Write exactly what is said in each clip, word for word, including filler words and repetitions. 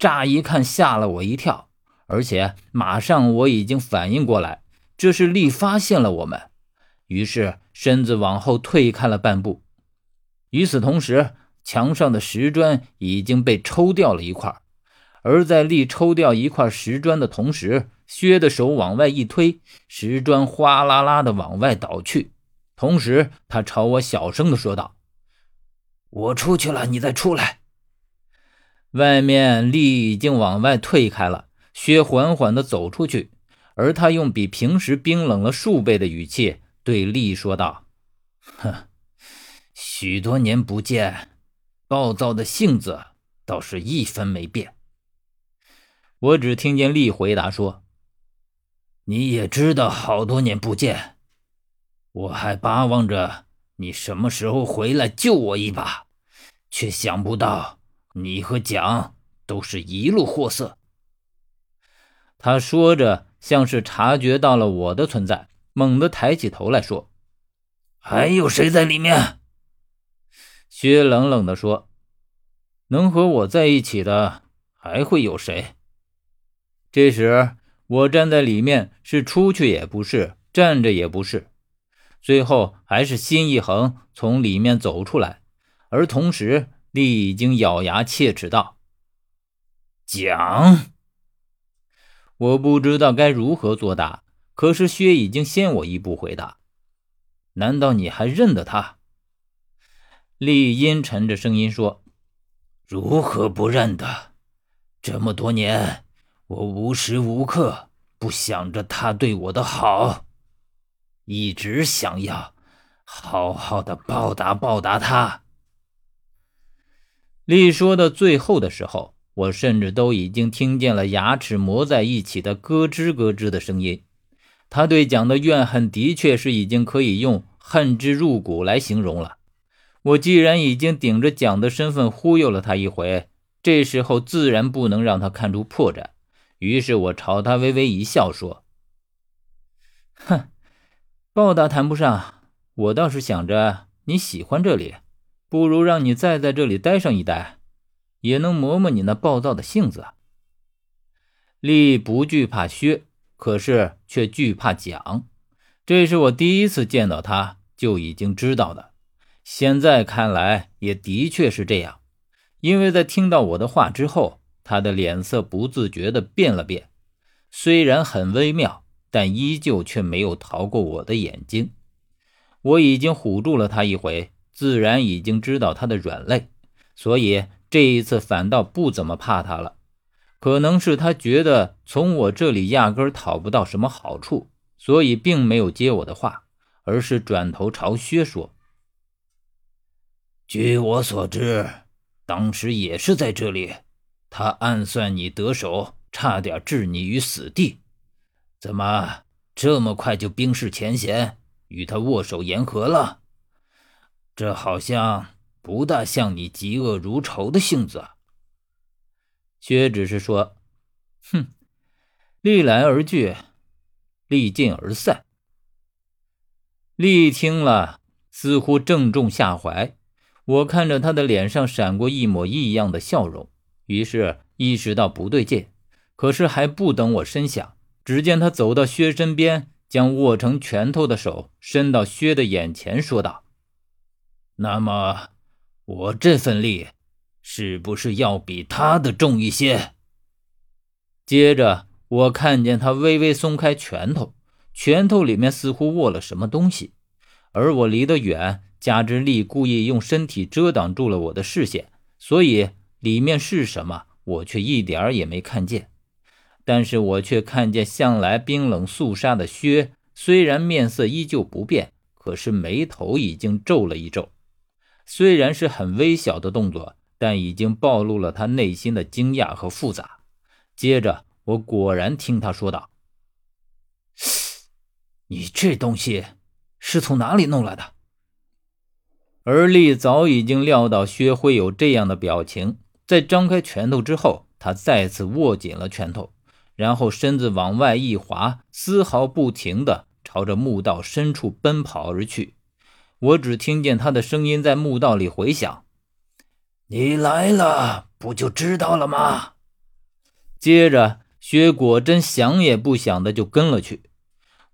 乍一看吓了我一跳，而且马上我已经反应过来，这是力发现了我们，于是身子往后退开了半步。与此同时，墙上的石砖已经被抽掉了一块，而在力抽掉一块石砖的同时，薛的手往外一推，石砖哗啦啦的往外倒去，同时他朝我小声的说道：“我出去了，你再出来。”外面力已经往外退开了，薛缓缓地走出去，而他用比平时冰冷了数倍的语气对力说道：“哼，许多年不见，暴躁的性子倒是一分没变。”我只听见力回答说：“你也知道好多年不见，我还巴望着你什么时候回来救我一把，却想不到你和蒋都是一路货色。”他说着，像是察觉到了我的存在，猛地抬起头来说：“还有谁在里面？”薛冷冷地说：“能和我在一起的还会有谁？”这时我站在里面，是出去也不是，站着也不是，最后还是心一横，从里面走出来。而同时力已经咬牙切齿道：“蒋！”我不知道该如何作答，可是薛已经先我一步回答：“难道你还认得他？”力阴沉着声音说：“如何不认得？这么多年，我无时无刻不想着他对我的好，一直想要好好的报答报答他。”力说到最后的时候，我甚至都已经听见了牙齿磨在一起的咯吱咯吱的声音。他对蒋的怨恨的确是已经可以用恨之入骨来形容了。我既然已经顶着蒋的身份忽悠了他一回，这时候自然不能让他看出破绽。于是我朝他微微一笑说：“哼，报答谈不上，我倒是想着你喜欢这里，不如让你再在这里待上一待，也能磨磨你那暴躁的性子。”力不惧怕薛，可是却惧怕蒋，这是我第一次见到他就已经知道的，现在看来也的确是这样。因为在听到我的话之后，他的脸色不自觉地变了变，虽然很微妙，但依旧却没有逃过我的眼睛。我已经唬住了他一回，自然已经知道他的软肋，所以这一次反倒不怎么怕他了。可能是他觉得从我这里压根讨不到什么好处，所以并没有接我的话，而是转头朝薛说：“据我所知，当时也是在这里，他暗算你得手，差点置你于死地。怎么这么快就冰释前嫌，与他握手言和了？这好像不大像你嫉恶如仇的性子。”薛只是说：“哼，历来而聚，历尽而散。”力听了，似乎正中下怀。我看着他的脸上闪过一抹异样的笑容，于是意识到不对劲。可是还不等我深想，只见他走到薛身边，将握成拳头的手伸到薛的眼前，说道：“那么我这份力是不是要比他的重一些？”接着我看见他微微松开拳头，拳头里面似乎握了什么东西，而我离得远，加之力故意用身体遮挡住了我的视线，所以里面是什么我却一点儿也没看见。但是我却看见向来冰冷肃杀的薛，虽然面色依旧不变，可是眉头已经皱了一皱。虽然是很微小的动作，但已经暴露了他内心的惊讶和复杂。接着我果然听他说道：“你这东西是从哪里弄来的？”而力早已经料到薛会有这样的表情，在张开拳头之后，他再次握紧了拳头，然后身子往外一滑，丝毫不停地朝着墓道深处奔跑而去。我只听见他的声音在墓道里回响：“你来了，不就知道了吗？”接着薛果真想也不想的就跟了去。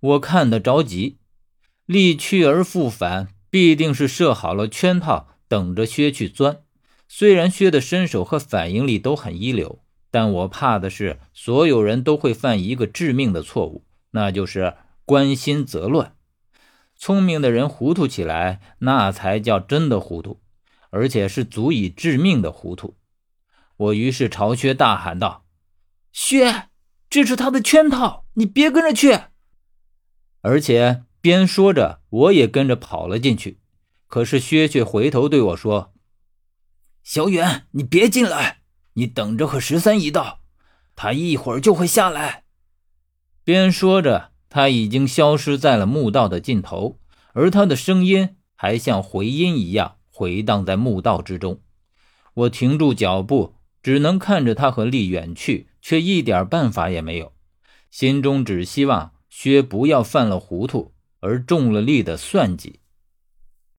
我看得着急，力去而复返，必定是设好了圈套，等着薛去钻。虽然薛的身手和反应力都很一流，但我怕的是所有人都会犯一个致命的错误，那就是关心则乱。聪明的人糊涂起来，那才叫真的糊涂，而且是足以致命的糊涂。我于是朝薛大喊道：“薛，这是他的圈套，你别跟着去！”而且边说着，我也跟着跑了进去。可是薛却回头对我说：“小远，你别进来，你等着和十三一道，他一会儿就会下来。”边说着，他已经消失在了墓道的尽头，而他的声音还像回音一样回荡在墓道之中。我停住脚步，只能看着他和丽远去，却一点办法也没有。心中只希望薛不要犯了糊涂，而中了丽的算计。